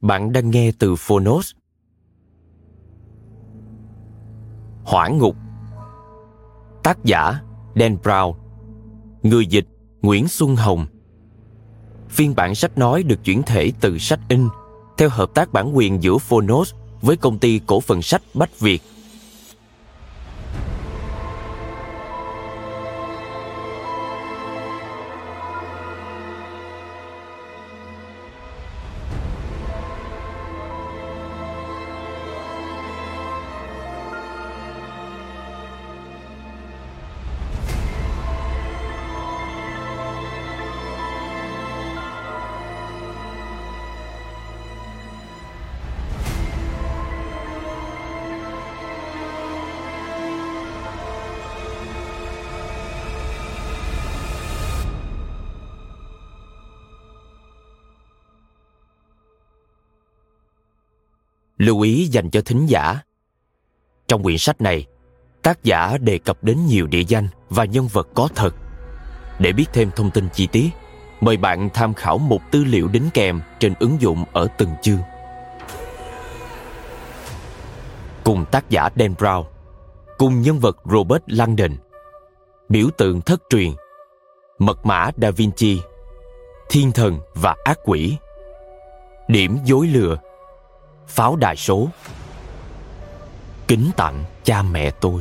Bạn đang nghe từ Phonos. Hỏa ngục. Tác giả Dan Brown. Người dịch Nguyễn Xuân Hồng. Phiên bản sách nói được chuyển thể từ sách in theo hợp tác bản quyền giữa Phonos với công ty cổ phần sách Bách Việt. Lưu ý dành cho thính giả. Trong quyển sách này, tác giả đề cập đến nhiều địa danh và nhân vật có thật. Để biết thêm thông tin chi tiết, mời bạn tham khảo mục tư liệu đính kèm trên ứng dụng ở từng chương. Cùng tác giả Dan Brown, cùng nhân vật Robert Langdon, biểu tượng thất truyền, mật mã Da Vinci, thiên thần và ác quỷ, điểm dối lừa, pháo đài số, kính tặng cha mẹ tôi.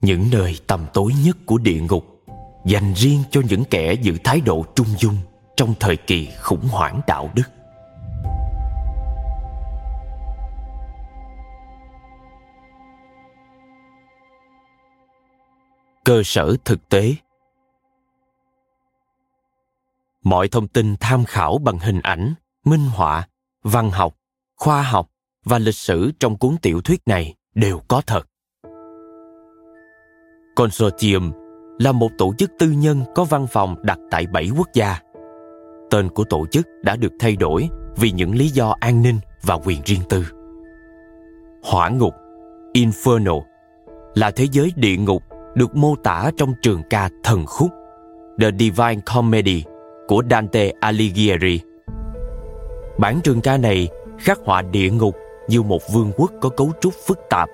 Những nơi tầm tối nhất của địa ngục dành riêng cho những kẻ giữ thái độ trung dung trong thời kỳ khủng hoảng đạo đức. Cơ sở thực tế. Mọi thông tin tham khảo bằng hình ảnh, minh họa, văn học, khoa học và lịch sử trong cuốn tiểu thuyết này đều có thật. Consortium là một tổ chức tư nhân có văn phòng đặt tại 7 quốc gia. Tên của tổ chức đã được thay đổi vì những lý do an ninh và quyền riêng tư. Hỏa ngục, Inferno, là thế giới địa ngục được mô tả trong trường ca thần khúc The Divine Comedy của Dante Alighieri. Bản trường ca này khắc họa địa ngục như một vương quốc có cấu trúc phức tạp,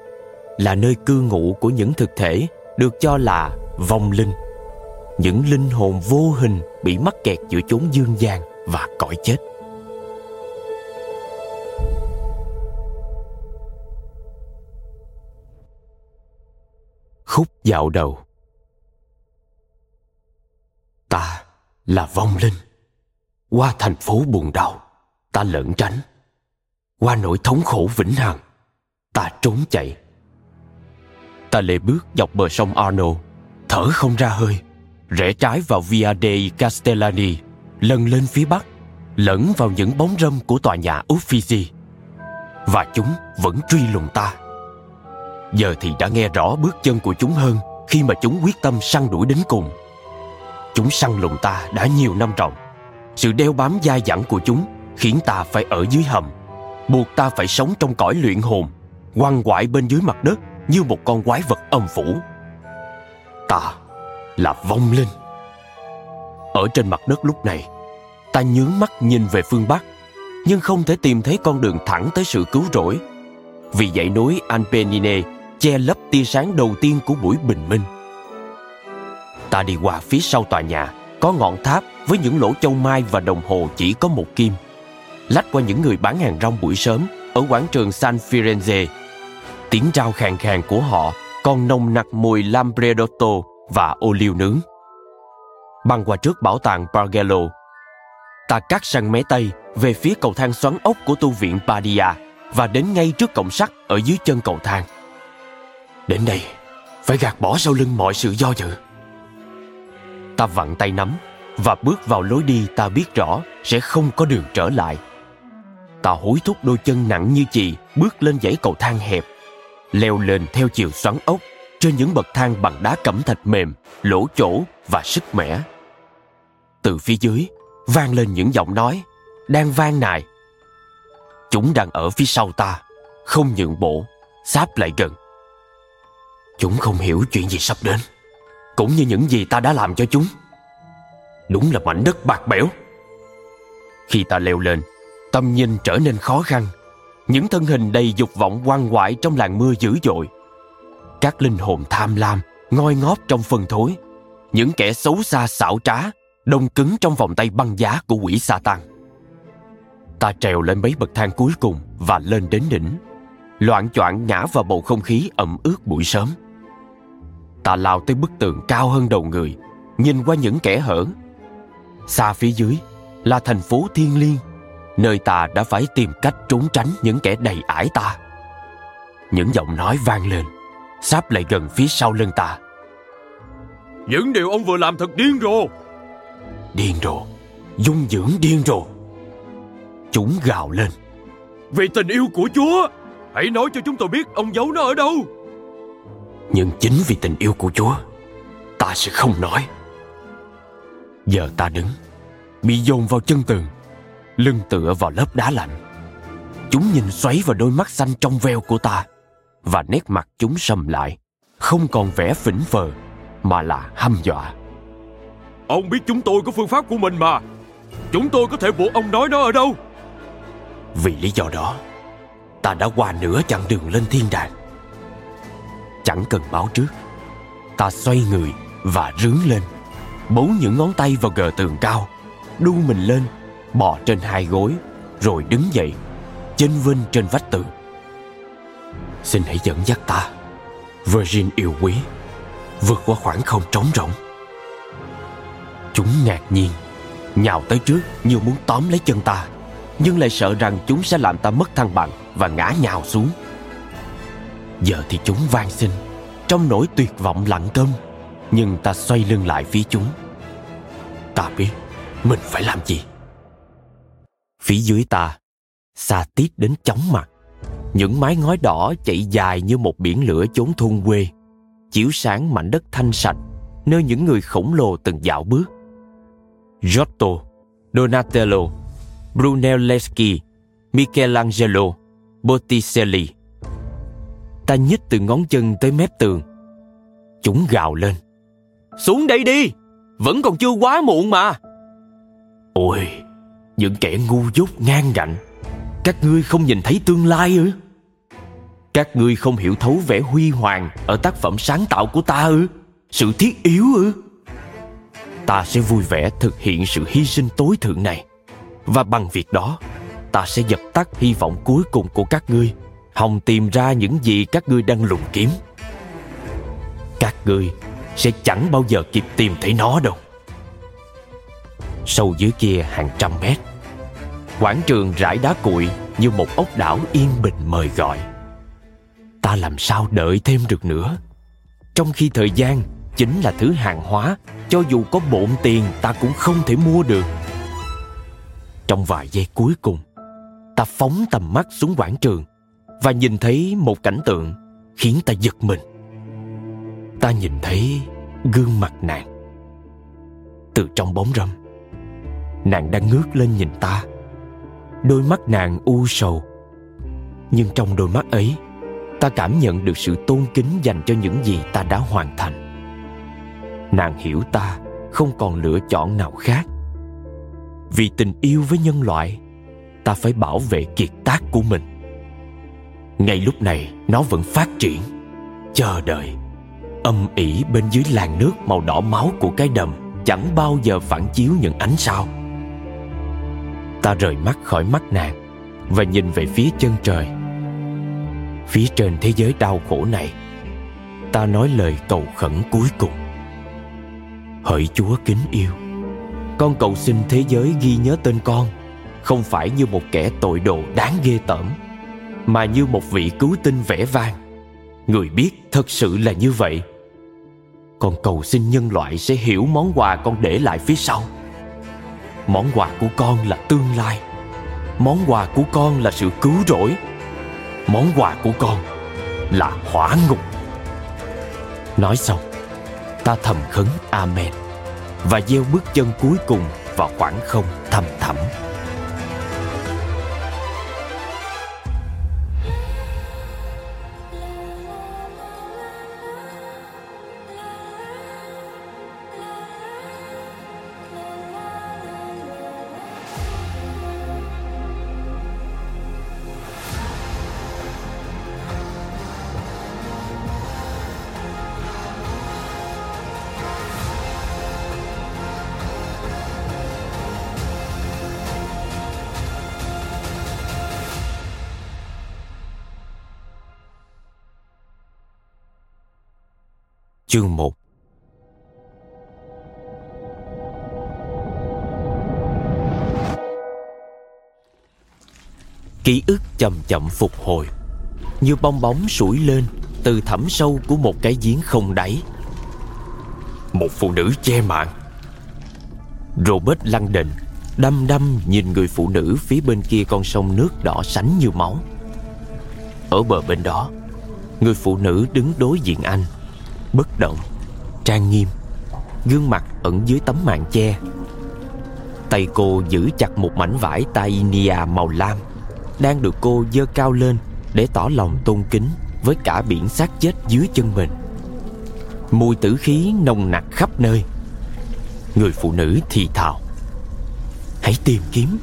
là nơi cư ngụ của những thực thể được cho là vong linh, những linh hồn vô hình bị mắc kẹt giữa chốn dương gian và cõi chết. Khúc dạo đầu. Ta là vong linh. Qua thành phố buồn đau, ta lẩn tránh. Qua nỗi thống khổ vĩnh hằng, ta trốn chạy. Ta lê bước dọc bờ sông Arno, thở không ra hơi, rẽ trái vào Via dei Castellani, lần lên phía bắc, lẫn vào những bóng râm của tòa nhà Uffizi. Và chúng vẫn truy lùng ta. Giờ thì đã nghe rõ bước chân của chúng hơn khi mà chúng quyết tâm săn đuổi đến cùng. Chúng săn lùng ta đã nhiều năm ròng. Sự đeo bám dai dẳng của chúng khiến ta phải ở dưới hầm, buộc ta phải sống trong cõi luyện hồn, quằn quại bên dưới mặt đất như một con quái vật âm phủ. Ta là vong linh. Ở trên mặt đất lúc này, ta nhướng mắt nhìn về phương Bắc, nhưng không thể tìm thấy con đường thẳng tới sự cứu rỗi, vì dãy núi Apennine che lấp tia sáng đầu tiên của buổi bình minh. Ta đi qua phía sau tòa nhà, có ngọn tháp với những lỗ châu mai và đồng hồ chỉ có một kim, lách qua những người bán hàng rong buổi sớm ở quảng trường San Firenze. Tiếng rao khàn khàn của họ còn nồng nặc mùi lambredotto và ô liu nướng. Băng qua trước bảo tàng Bargello, ta cắt sang mé Tây về phía cầu thang xoắn ốc của tu viện Padilla và đến ngay trước cổng sắt ở dưới chân cầu thang. Đến đây, phải gạt bỏ sau lưng mọi sự do dự. Ta vặn tay nắm và bước vào lối đi ta biết rõ sẽ không có đường trở lại. Ta hối thúc đôi chân nặng như chì bước lên dãy cầu thang hẹp, leo lên theo chiều xoắn ốc trên những bậc thang bằng đá cẩm thạch mềm, lỗ chỗ và sức mẻ. Từ phía dưới vang lên những giọng nói đang vang nài. Chúng đang ở phía sau ta, không nhượng bộ, sáp lại gần. Chúng không hiểu chuyện gì sắp đến, cũng như những gì ta đã làm cho chúng. Đúng là mảnh đất bạc bẽo. Khi ta leo lên, tầm nhìn trở nên khó khăn. Những thân hình đầy dục vọng quằn quại trong làn mưa dữ dội. Các linh hồn tham lam, ngoi ngóp trong phân thối. Những kẻ xấu xa xảo trá, đông cứng trong vòng tay băng giá của quỷ Satan. Ta trèo lên mấy bậc thang cuối cùng và lên đến đỉnh, loạng choạng ngã vào bầu không khí ẩm ướt buổi sớm. Ta lao tới bức tường cao hơn đầu người, nhìn qua những kẽ hở. Xa phía dưới là thành phố thiêng liêng, nơi ta đã phải tìm cách trốn tránh những kẻ đầy ải ta. Những giọng nói vang lên, sáp lại gần phía sau lưng ta. Những điều ông vừa làm thật điên rồ. Điên rồ, dung dưỡng điên rồ. Chúng gào lên. Vì tình yêu của Chúa, hãy nói cho chúng tôi biết ông giấu nó ở đâu. Nhưng chính vì tình yêu của Chúa, ta sẽ không nói. Giờ ta đứng, bị dồn vào chân tường, lưng tựa vào lớp đá lạnh. Chúng nhìn xoáy vào đôi mắt xanh trong veo của ta, và nét mặt chúng sầm lại, không còn vẻ phỉnh phờ, mà là hăm dọa. Ông biết chúng tôi có phương pháp của mình mà. Chúng tôi có thể buộc ông nói nó ở đâu. Vì lý do đó, ta đã qua nửa chặng đường lên thiên đàng. Chẳng cần báo trước, ta xoay người và rướn lên, bấu những ngón tay vào gờ tường cao, đu mình lên, bò trên hai gối, rồi đứng dậy, chênh vênh trên vách tường. Xin hãy dẫn dắt ta, Virgin yêu quý, vượt qua khoảng không trống rỗng. Chúng ngạc nhiên, nhào tới trước như muốn tóm lấy chân ta, nhưng lại sợ rằng chúng sẽ làm ta mất thăng bằng và ngã nhào xuống. Giờ thì chúng van xin, trong nỗi tuyệt vọng lặng câm, nhưng ta xoay lưng lại phía chúng. Ta biết mình phải làm gì. Phía dưới ta, xa tít đến chóng mặt, những mái ngói đỏ chạy dài như một biển lửa chốn thôn quê, chiếu sáng mảnh đất thanh sạch nơi những người khổng lồ từng dạo bước. Giotto, Donatello, Brunelleschi, Michelangelo, Botticelli. Ta nhích từ ngón chân tới mép tường. Chúng gào lên. Xuống đây đi, vẫn còn chưa quá muộn mà. Ôi, những kẻ ngu dốt ngang ngạnh, các ngươi không nhìn thấy tương lai ư? Các ngươi không hiểu thấu vẻ huy hoàng ở tác phẩm sáng tạo của ta ư? Sự thiết yếu ư? Ta sẽ vui vẻ thực hiện sự hy sinh tối thượng này, và bằng việc đó, ta sẽ dập tắt hy vọng cuối cùng của các ngươi, hòng tìm ra những gì các ngươi đang lùng kiếm. Các ngươi sẽ chẳng bao giờ kịp tìm thấy nó đâu. Sâu dưới kia hàng trăm mét, quảng trường rải đá cuội như một ốc đảo yên bình mời gọi. Ta làm sao đợi thêm được nữa, trong khi thời gian chính là thứ hàng hóa cho dù có bộn tiền ta cũng không thể mua được. Trong vài giây cuối cùng, ta phóng tầm mắt xuống quảng trường và nhìn thấy một cảnh tượng khiến ta giật mình. Ta nhìn thấy gương mặt nàng. Từ trong bóng râm, nàng đang ngước lên nhìn ta. Đôi mắt nàng u sầu, nhưng trong đôi mắt ấy ta cảm nhận được sự tôn kính dành cho những gì ta đã hoàn thành. Nàng hiểu ta không còn lựa chọn nào khác. Vì tình yêu với nhân loại, ta phải bảo vệ kiệt tác của mình. Ngay lúc này, nó vẫn phát triển, chờ đợi, âm ỉ bên dưới làn nước màu đỏ máu của cái đầm chẳng bao giờ phản chiếu những ánh sao. Ta rời mắt khỏi mắt nàng và nhìn về phía chân trời. Phía trên thế giới đau khổ này, ta nói lời cầu khẩn cuối cùng. Hỡi Chúa kính yêu, con cầu xin thế giới ghi nhớ tên con, không phải như một kẻ tội đồ đáng ghê tởm, mà như một vị cứu tinh vẻ vang. Người biết thật sự là như vậy. Con cầu xin nhân loại sẽ hiểu món quà con để lại phía sau. Món quà của con là tương lai. Món quà của con là sự cứu rỗi. Món quà của con là hỏa ngục. Nói xong, ta thầm khấn Amen và gieo bước chân cuối cùng vào khoảng không thăm thẳm. Chương 1. Ký ức chậm chậm phục hồi, như bong bóng sủi lên từ thẳm sâu của một cái giếng không đáy. Một phụ nữ che mạng. Robert Langdon đăm đăm nhìn người phụ nữ phía bên kia con sông nước đỏ sánh như máu. Ở bờ bên đó, người phụ nữ đứng đối diện anh, bất động, trang nghiêm, gương mặt ẩn dưới tấm màn che. Tay cô giữ chặt một mảnh vải tainia màu lam, đang được cô giơ cao lên để tỏ lòng tôn kính với cả biển xác chết dưới chân mình. Mùi tử khí nồng nặc khắp nơi. Người phụ nữ thì thào: "Hãy tìm kiếm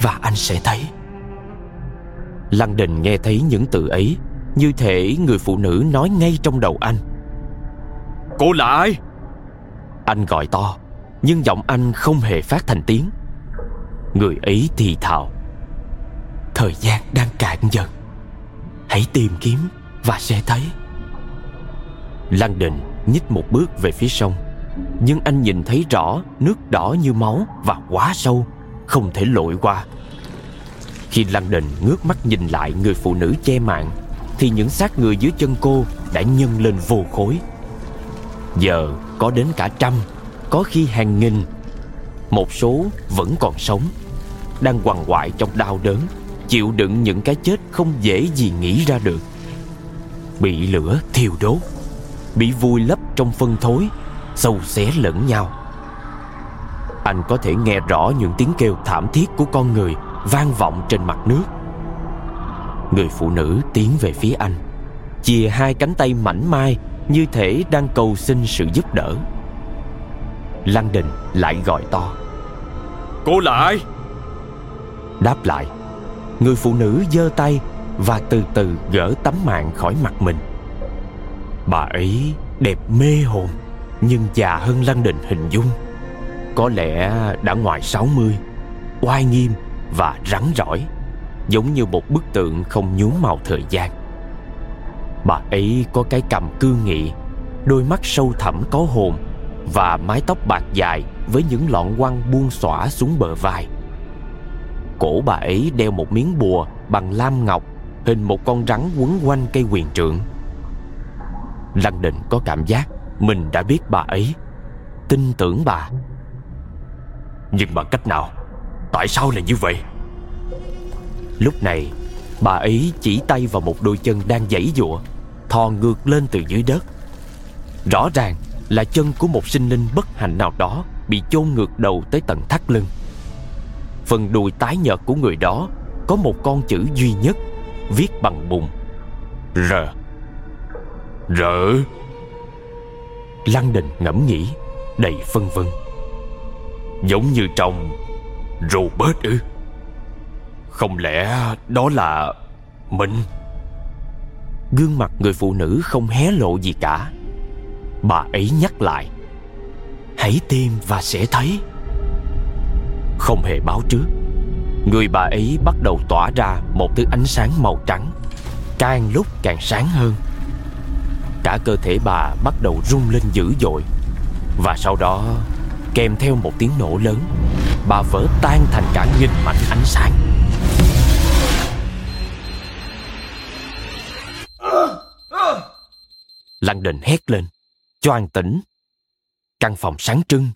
và anh sẽ thấy." Langdon nghe thấy những từ ấy, như thể người phụ nữ nói ngay trong đầu anh. "Cô là ai?" Anh gọi to, nhưng giọng anh không hề phát thành tiếng. Người ấy thì thào: "Thời gian đang cạn dần. Hãy tìm kiếm và sẽ thấy." Langdon nhích một bước về phía sông, nhưng anh nhìn thấy rõ nước đỏ như máu và quá sâu, không thể lội qua. Khi Langdon ngước mắt nhìn lại người phụ nữ che mạng, thì những xác người dưới chân cô đã nhân lên vô khối. Giờ có đến cả trăm, có khi hàng nghìn. Một số vẫn còn sống, đang quằn quại trong đau đớn, chịu đựng những cái chết không dễ gì nghĩ ra được. Bị lửa thiêu đốt, bị vùi lấp trong phân thối, xâu xé lẫn nhau. Anh có thể nghe rõ những tiếng kêu thảm thiết của con người vang vọng trên mặt nước. Người phụ nữ tiến về phía anh, chìa hai cánh tay mảnh mai như thể đang cầu xin sự giúp đỡ. Langdon lại gọi to: "Cô là ai?" Đáp lại, người phụ nữ giơ tay và từ từ gỡ tấm màn khỏi mặt mình. Bà ấy đẹp mê hồn, nhưng già hơn Langdon hình dung. Có lẽ đã ngoài 60, oai nghiêm và rắn rỏi, giống như một bức tượng không nhuốm màu thời gian. Bà ấy có cái cằm cương nghị, đôi mắt sâu thẳm có hồn, và mái tóc bạc dài với những lọn quăng buông xõa xuống bờ vai. Cổ bà ấy đeo một miếng bùa bằng lam ngọc, hình một con rắn quấn quanh cây quyền trượng. Langdon có cảm giác mình đã biết bà ấy, tin tưởng bà. Nhưng bằng cách nào? Tại sao lại như vậy? Lúc này, bà ấy chỉ tay vào một đôi chân đang giãy giụa, thò ngược lên từ dưới đất. Rõ ràng là chân của một sinh linh bất hạnh nào đó bị chôn ngược đầu tới tận thắt lưng. Phần đùi tái nhợt của người đó có một con chữ duy nhất, viết bằng bùn: Rờ. Rỡ. Langdon ngẫm nghĩ, đầy phân vân. Giống như trong Robert ư? Không lẽ đó là mình? Gương mặt người phụ nữ không hé lộ gì cả. Bà ấy nhắc lại: hãy tìm và sẽ thấy. Không hề báo trước, người bà ấy bắt đầu tỏa ra một thứ ánh sáng màu trắng, càng lúc càng sáng hơn. Cả cơ thể bà bắt đầu rung lên dữ dội, và sau đó kèm theo một tiếng nổ lớn, bà vỡ tan thành cả nghìn mảnh ánh sáng. Langdon hét lên, choàng tỉnh. Căn phòng sáng trưng,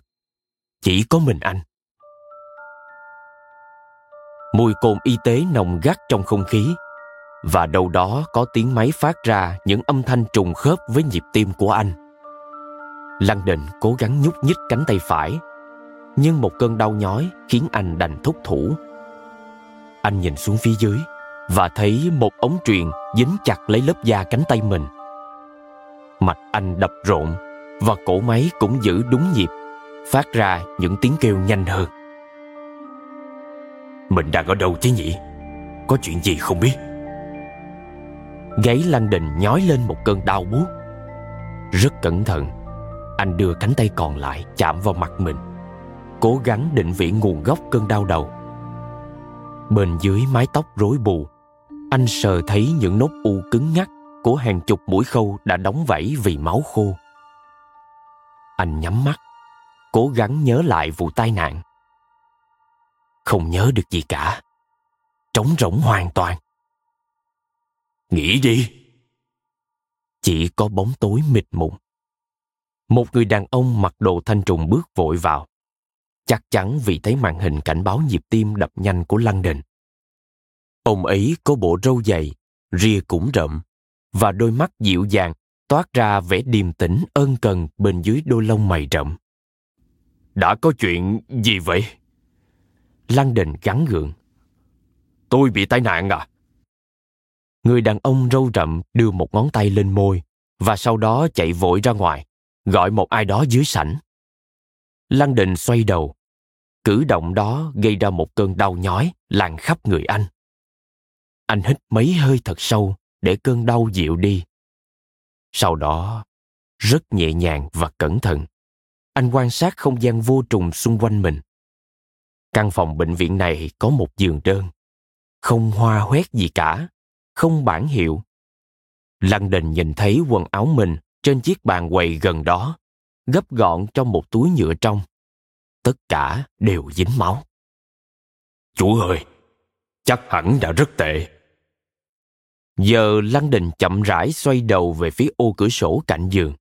chỉ có mình anh. Mùi cồn y tế nồng gắt trong không khí, và đâu đó có tiếng máy phát ra những âm thanh trùng khớp với nhịp tim của anh. Langdon cố gắng nhúc nhích cánh tay phải, nhưng một cơn đau nhói khiến anh đành thúc thủ. Anh nhìn xuống phía dưới và thấy một ống truyền dính chặt lấy lớp da cánh tay mình. Mạch anh đập rộn và cỗ máy cũng giữ đúng nhịp, phát ra những tiếng kêu nhanh hơn. Mình đang ở đâu chứ nhỉ? Có chuyện gì không biết? Gáy Langdon nhói lên một cơn đau buốt. Rất cẩn thận, anh đưa cánh tay còn lại chạm vào mặt mình, cố gắng định vị nguồn gốc cơn đau đầu. Bên dưới mái tóc rối bù, anh sờ thấy những nốt u cứng ngắc của hàng chục mũi khâu đã đóng vảy vì máu khô. Anh nhắm mắt, cố gắng nhớ lại vụ tai nạn. Không nhớ được gì cả. Trống rỗng hoàn toàn. Nghĩ đi. Chỉ có bóng tối mịt mùng. Một người đàn ông mặc đồ thanh trùng bước vội vào, chắc chắn vì thấy màn hình cảnh báo nhịp tim đập nhanh của Langdon. Ông ấy có bộ râu dày, ria cũng rậm, và đôi mắt dịu dàng toát ra vẻ điềm tĩnh ân cần bên dưới đôi lông mày rậm. Đã có chuyện gì vậy? Langdon gắng gượng. Tôi bị tai nạn à? Người đàn ông râu rậm đưa một ngón tay lên môi và sau đó chạy vội ra ngoài, gọi một ai đó dưới sảnh. Langdon xoay đầu. Cử động đó gây ra một cơn đau nhói lan khắp người anh. Anh hít mấy hơi thật sâu để cơn đau dịu đi. Sau đó, rất nhẹ nhàng và cẩn thận, anh quan sát không gian vô trùng xung quanh mình. Căn phòng bệnh viện này có một giường đơn, không hoa hoét gì cả, không bảng hiệu. Langdon nhìn thấy quần áo mình trên chiếc bàn quầy gần đó, gấp gọn trong một túi nhựa trong. Tất cả đều dính máu. Chủ ơi, chắc hẳn đã rất tệ. Giờ Langdon chậm rãi xoay đầu về phía ô cửa sổ cạnh giường.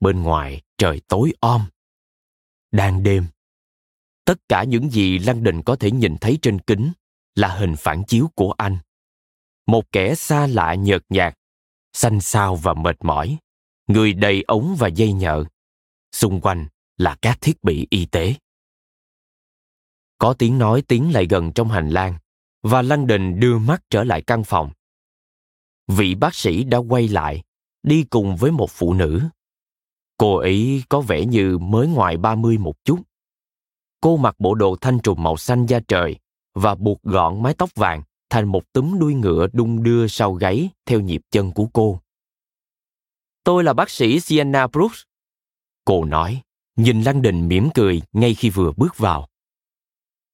Bên ngoài trời tối om. Đang đêm. Tất cả những gì Langdon có thể nhìn thấy trên kính là hình phản chiếu của anh. Một kẻ xa lạ nhợt nhạt, xanh xao và mệt mỏi, người đầy ống và dây nhợ. Xung quanh là các thiết bị y tế. Có tiếng nói tiến lại gần trong hành lang, và Langdon đưa mắt trở lại căn phòng. Vị bác sĩ đã quay lại, đi cùng với một phụ nữ. Cô ấy có vẻ như mới ngoài 30 một chút. Cô mặc bộ đồ thanh trùm màu xanh da trời và buộc gọn mái tóc vàng thành một túm đuôi ngựa đung đưa sau gáy theo nhịp chân của cô. Tôi là bác sĩ Sienna Brooks, cô nói, nhìn Langdon mỉm cười ngay khi vừa bước vào.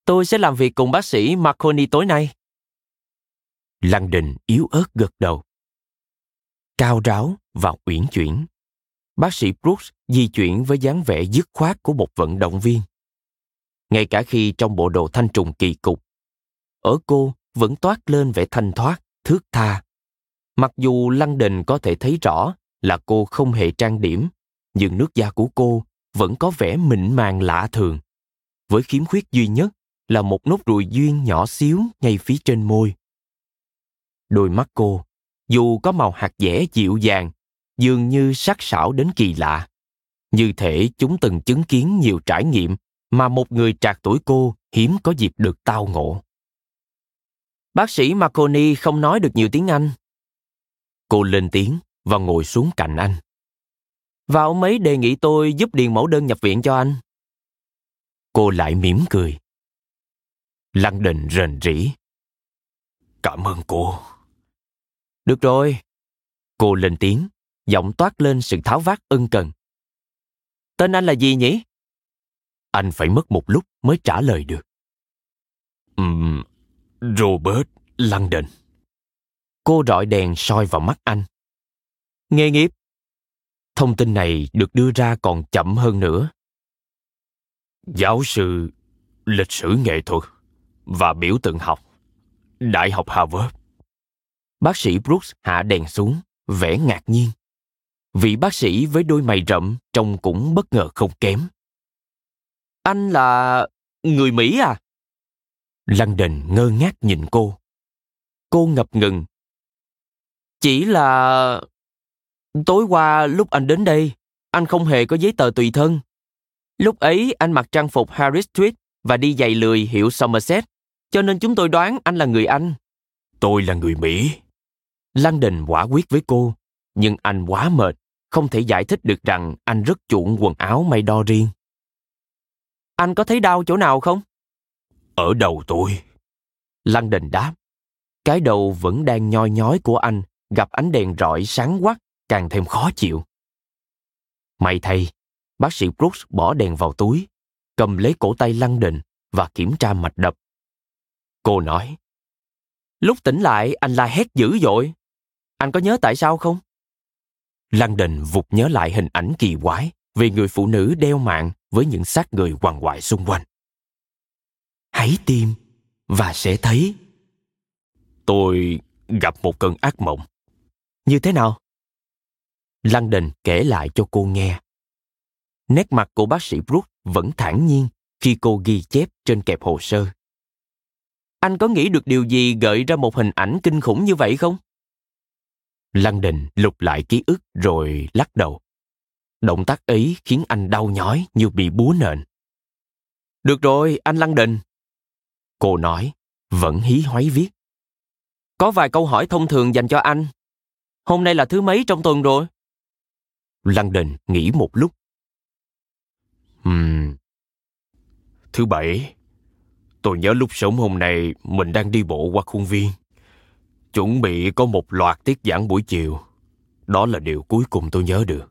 Tôi sẽ làm việc cùng bác sĩ Marconi tối nay. Langdon yếu ớt gật đầu. Cao ráo và uyển chuyển, bác sĩ Brooks di chuyển với dáng vẻ dứt khoát của một vận động viên. Ngay cả khi trong bộ đồ thanh trùng kỳ cục, ở cô vẫn toát lên vẻ thanh thoát, thướt tha. Mặc dù Langdon có thể thấy rõ là cô không hề trang điểm, nhưng nước da của cô vẫn có vẻ mịn màng lạ thường, với khiếm khuyết duy nhất là một nốt ruồi duyên nhỏ xíu ngay phía trên môi. Đôi mắt cô, dù có màu hạt dẻ dịu dàng, dường như sắc sảo đến kỳ lạ, như thể chúng từng chứng kiến nhiều trải nghiệm mà một người trạc tuổi cô hiếm có dịp được tao ngộ. Bác sĩ Marconi không nói được nhiều tiếng Anh. Cô lên tiếng và ngồi xuống cạnh anh. Và ông ấy đề nghị tôi giúp điền mẫu đơn nhập viện cho anh. Cô lại mỉm cười. Langdon rền rĩ. Cảm ơn cô. Được rồi. Cô lên tiếng, giọng toát lên sự tháo vát ân cần. Tên anh là gì nhỉ? Anh phải mất một lúc mới trả lời được. Robert Langdon. Cô rọi đèn soi vào mắt anh. Nghề nghiệp. Thông tin này được đưa ra còn chậm hơn nữa. Giáo sư lịch sử nghệ thuật và biểu tượng học, Đại học Harvard. Bác sĩ Brooks hạ đèn xuống, vẻ ngạc nhiên. Vị bác sĩ với đôi mày rậm trông cũng bất ngờ không kém. Anh là người Mỹ à? Langdon ngơ ngác nhìn cô. Cô ngập ngừng. Chỉ là... tối qua lúc anh đến đây, anh không hề có giấy tờ tùy thân. Lúc ấy anh mặc trang phục Harris Tweed và đi giày lười hiệu Somerset, cho nên chúng tôi đoán anh là người Anh. Tôi là người Mỹ. Langdon quả quyết với cô, nhưng anh quá mệt, không thể giải thích được rằng anh rất chuộng quần áo may đo riêng. Anh có thấy đau chỗ nào không? Ở đầu tôi. Langdon đáp. Cái đầu vẫn đang nhoi nhói của anh, gặp ánh đèn rọi sáng quắc, càng thêm khó chịu. May thay, bác sĩ Brooks bỏ đèn vào túi, cầm lấy cổ tay Langdon và kiểm tra mạch đập. Cô nói, lúc tỉnh lại anh la hét dữ dội. Anh có nhớ tại sao không? Langdon vụt nhớ lại hình ảnh kỳ quái về người phụ nữ đeo mạng với những xác người quằn quại xung quanh. Hãy tìm và sẽ thấy. Tôi gặp một cơn ác mộng. Như thế nào? Langdon kể lại cho cô nghe. Nét mặt của bác sĩ Brooks vẫn thản nhiên khi cô ghi chép trên kẹp hồ sơ. Anh có nghĩ được điều gì gợi ra một hình ảnh kinh khủng như vậy không? Langdon lục lại ký ức rồi lắc đầu. Động tác ấy khiến anh đau nhói như bị búa nện. Được rồi, anh Langdon. Cô nói, vẫn hí hoáy viết. Có vài câu hỏi thông thường dành cho anh. Hôm nay là thứ mấy trong tuần rồi? Langdon nghĩ một lúc. Thứ bảy. Tôi nhớ lúc sớm hôm nay mình đang đi bộ qua khuôn viên. Chuẩn bị có một loạt tiết giảng buổi chiều. Đó là điều cuối cùng tôi nhớ được.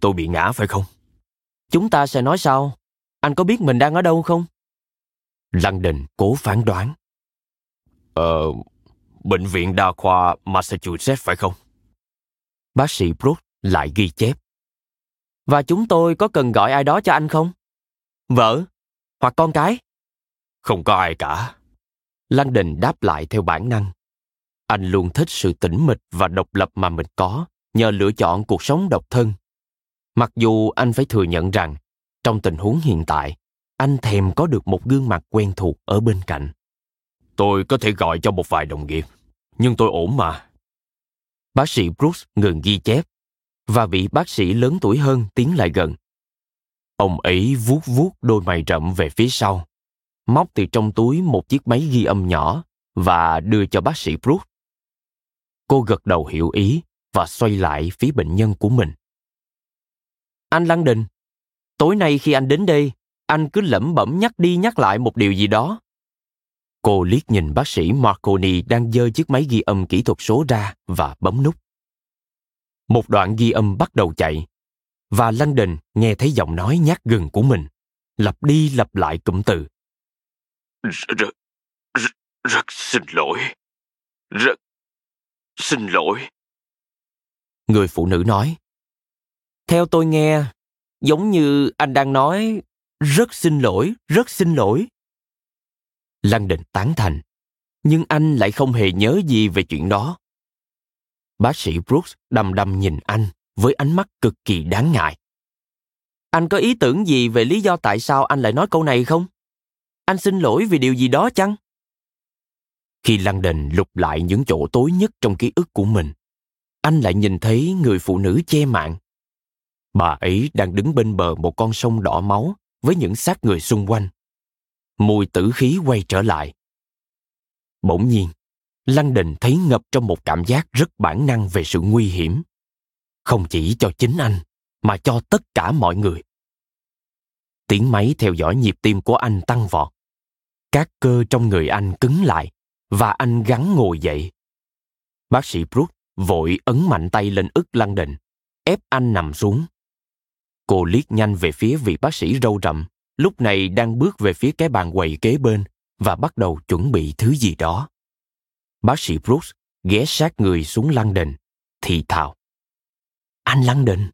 Tôi bị ngã phải không? Chúng ta sẽ nói sau. Anh có biết mình đang ở đâu không? Langdon cố phán đoán. Bệnh viện đa khoa Massachusetts phải không? Bác sĩ Brooks lại ghi chép. Và chúng tôi có cần gọi ai đó cho anh không? Vợ? Hoặc con cái? Không có ai cả. Langdon đáp lại theo bản năng. Anh luôn thích sự tĩnh mịch và độc lập mà mình có nhờ lựa chọn cuộc sống độc thân. Mặc dù anh phải thừa nhận rằng, trong tình huống hiện tại, anh thèm có được một gương mặt quen thuộc ở bên cạnh. Tôi có thể gọi cho một vài đồng nghiệp, nhưng tôi ổn mà. Bác sĩ Brooks ngừng ghi chép, và vị bác sĩ lớn tuổi hơn tiến lại gần. Ông ấy vuốt vuốt đôi mày rậm về phía sau, móc từ trong túi một chiếc máy ghi âm nhỏ và đưa cho bác sĩ Brooks. Cô gật đầu hiểu ý và xoay lại phía bệnh nhân của mình. Anh Langdon, tối nay khi anh đến đây, anh cứ lẩm bẩm nhắc đi nhắc lại một điều gì đó. Cô liếc nhìn bác sĩ Marconi đang giơ chiếc máy ghi âm kỹ thuật số ra và bấm nút. Một đoạn ghi âm bắt đầu chạy, và Langdon nghe thấy giọng nói nhát gừng của mình, lặp đi lặp lại cụm từ. Rất xin lỗi. Rất xin lỗi. Người phụ nữ nói, theo tôi nghe, giống như anh đang nói, rất xin lỗi, rất xin lỗi. Langdon tán thành, nhưng anh lại không hề nhớ gì về chuyện đó. Bác sĩ Brooks đăm đăm nhìn anh với ánh mắt cực kỳ đáng ngại. Anh có ý tưởng gì về lý do tại sao anh lại nói câu này không? Anh xin lỗi vì điều gì đó chăng? Khi Langdon lục lại những chỗ tối nhất trong ký ức của mình, anh lại nhìn thấy người phụ nữ che mạng. Bà ấy đang đứng bên bờ một con sông đỏ máu với những xác người xung quanh. Mùi tử khí quay trở lại. Bỗng nhiên, Langdon thấy ngập trong một cảm giác rất bản năng về sự nguy hiểm, không chỉ cho chính anh, mà cho tất cả mọi người. Tiếng máy theo dõi nhịp tim của anh tăng vọt. Các cơ trong người anh cứng lại và anh gắng ngồi dậy. Bác sĩ Brooks vội ấn mạnh tay lên ức Langdon, ép anh nằm xuống. Cô liếc nhanh về phía vị bác sĩ râu rậm, lúc này đang bước về phía cái bàn quầy kế bên và bắt đầu chuẩn bị thứ gì đó. Bác sĩ Brooks ghé sát người xuống Langdon, thì thào. Anh Langdon,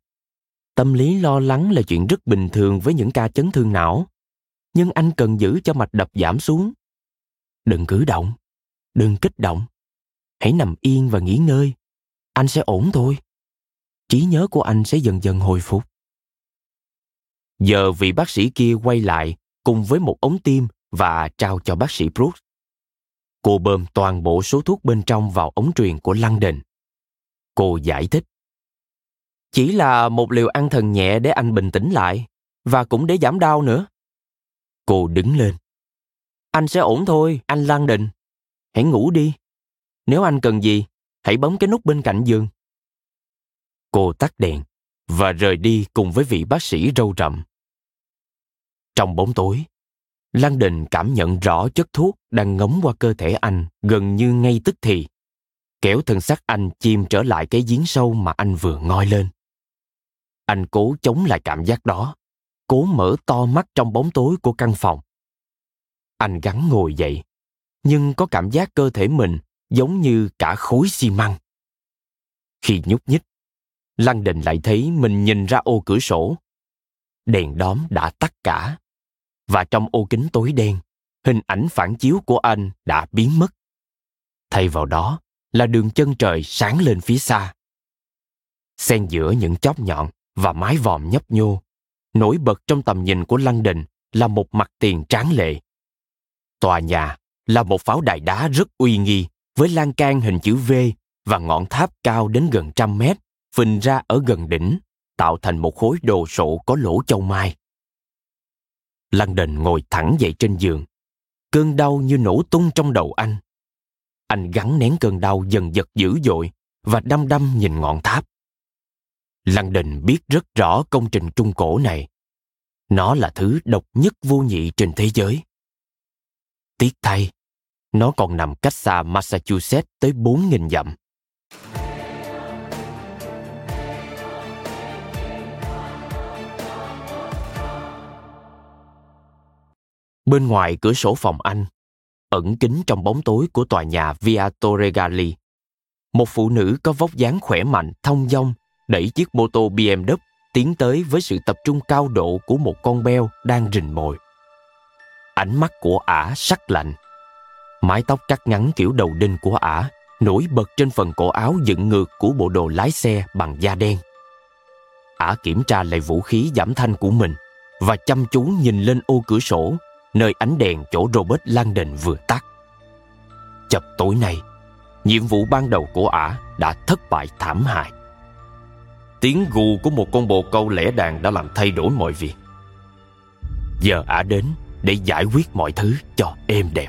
tâm lý lo lắng là chuyện rất bình thường với những ca chấn thương não, nhưng anh cần giữ cho mạch đập giảm xuống. Đừng cử động, đừng kích động. Hãy nằm yên và nghỉ ngơi. Anh sẽ ổn thôi. Trí nhớ của anh sẽ dần dần hồi phục. Giờ vị bác sĩ kia quay lại cùng với một ống tiêm và trao cho bác sĩ Brooks. Cô bơm toàn bộ số thuốc bên trong vào ống truyền của Langdon. Cô giải thích. Chỉ là một liều an thần nhẹ để anh bình tĩnh lại và cũng để giảm đau nữa. Cô đứng lên. Anh sẽ ổn thôi, anh Langdon. Hãy ngủ đi. Nếu anh cần gì, hãy bấm cái nút bên cạnh giường. Cô tắt đèn và rời đi cùng với vị bác sĩ râu rậm. Trong bóng tối, Langdon cảm nhận rõ chất thuốc đang ngấm qua cơ thể anh gần như ngay tức thì, kéo thân xác anh chìm trở lại cái giếng sâu mà anh vừa ngoi lên. Anh cố chống lại cảm giác đó, cố mở to mắt trong bóng tối của căn phòng. Anh gắng ngồi dậy, nhưng có cảm giác cơ thể mình giống như cả khối xi măng. Khi nhúc nhích, Langdon lại thấy mình nhìn ra ô cửa sổ. Đèn đóm đã tắt cả, và trong ô kính tối đen, hình ảnh phản chiếu của anh đã biến mất. Thay vào đó là đường chân trời sáng lên phía xa. Xen giữa những chóp nhọn và mái vòm nhấp nhô, nổi bật trong tầm nhìn của Langdon là một mặt tiền tráng lệ. Tòa nhà là một pháo đài đá rất uy nghi với lan can hình chữ V và ngọn tháp cao đến gần 100 mét phình ra ở gần đỉnh, tạo thành một khối đồ sộ có lỗ châu mai. Langdon ngồi thẳng dậy trên giường, cơn đau như nổ tung trong đầu anh. Anh gắng nén cơn đau dần dật dữ dội và đăm đăm nhìn ngọn tháp. Langdon biết rất rõ công trình Trung Cổ này. Nó là thứ độc nhất vô nhị trên thế giới. Tiếc thay, nó còn nằm cách xa Massachusetts tới 4.000 dặm. Bên ngoài cửa sổ phòng anh, ẩn kín trong bóng tối của tòa nhà Via Toregali, một phụ nữ có vóc dáng khỏe mạnh, thong dong đẩy chiếc mô tô BMW tiến tới với sự tập trung cao độ của một con beo đang rình mồi. Ánh mắt của ả sắc lạnh. Mái tóc cắt ngắn kiểu đầu đinh của ả nổi bật trên phần cổ áo dựng ngược của bộ đồ lái xe bằng da đen. Ả kiểm tra lại vũ khí giảm thanh của mình và chăm chú nhìn lên ô cửa sổ, nơi ánh đèn chỗ Robert Langdon vừa tắt. Chập tối nay, nhiệm vụ ban đầu của ả đã thất bại thảm hại. Tiếng gù của một con bồ câu lẻ đàn đã làm thay đổi mọi việc. Giờ ả đến để giải quyết mọi thứ cho êm đẹp.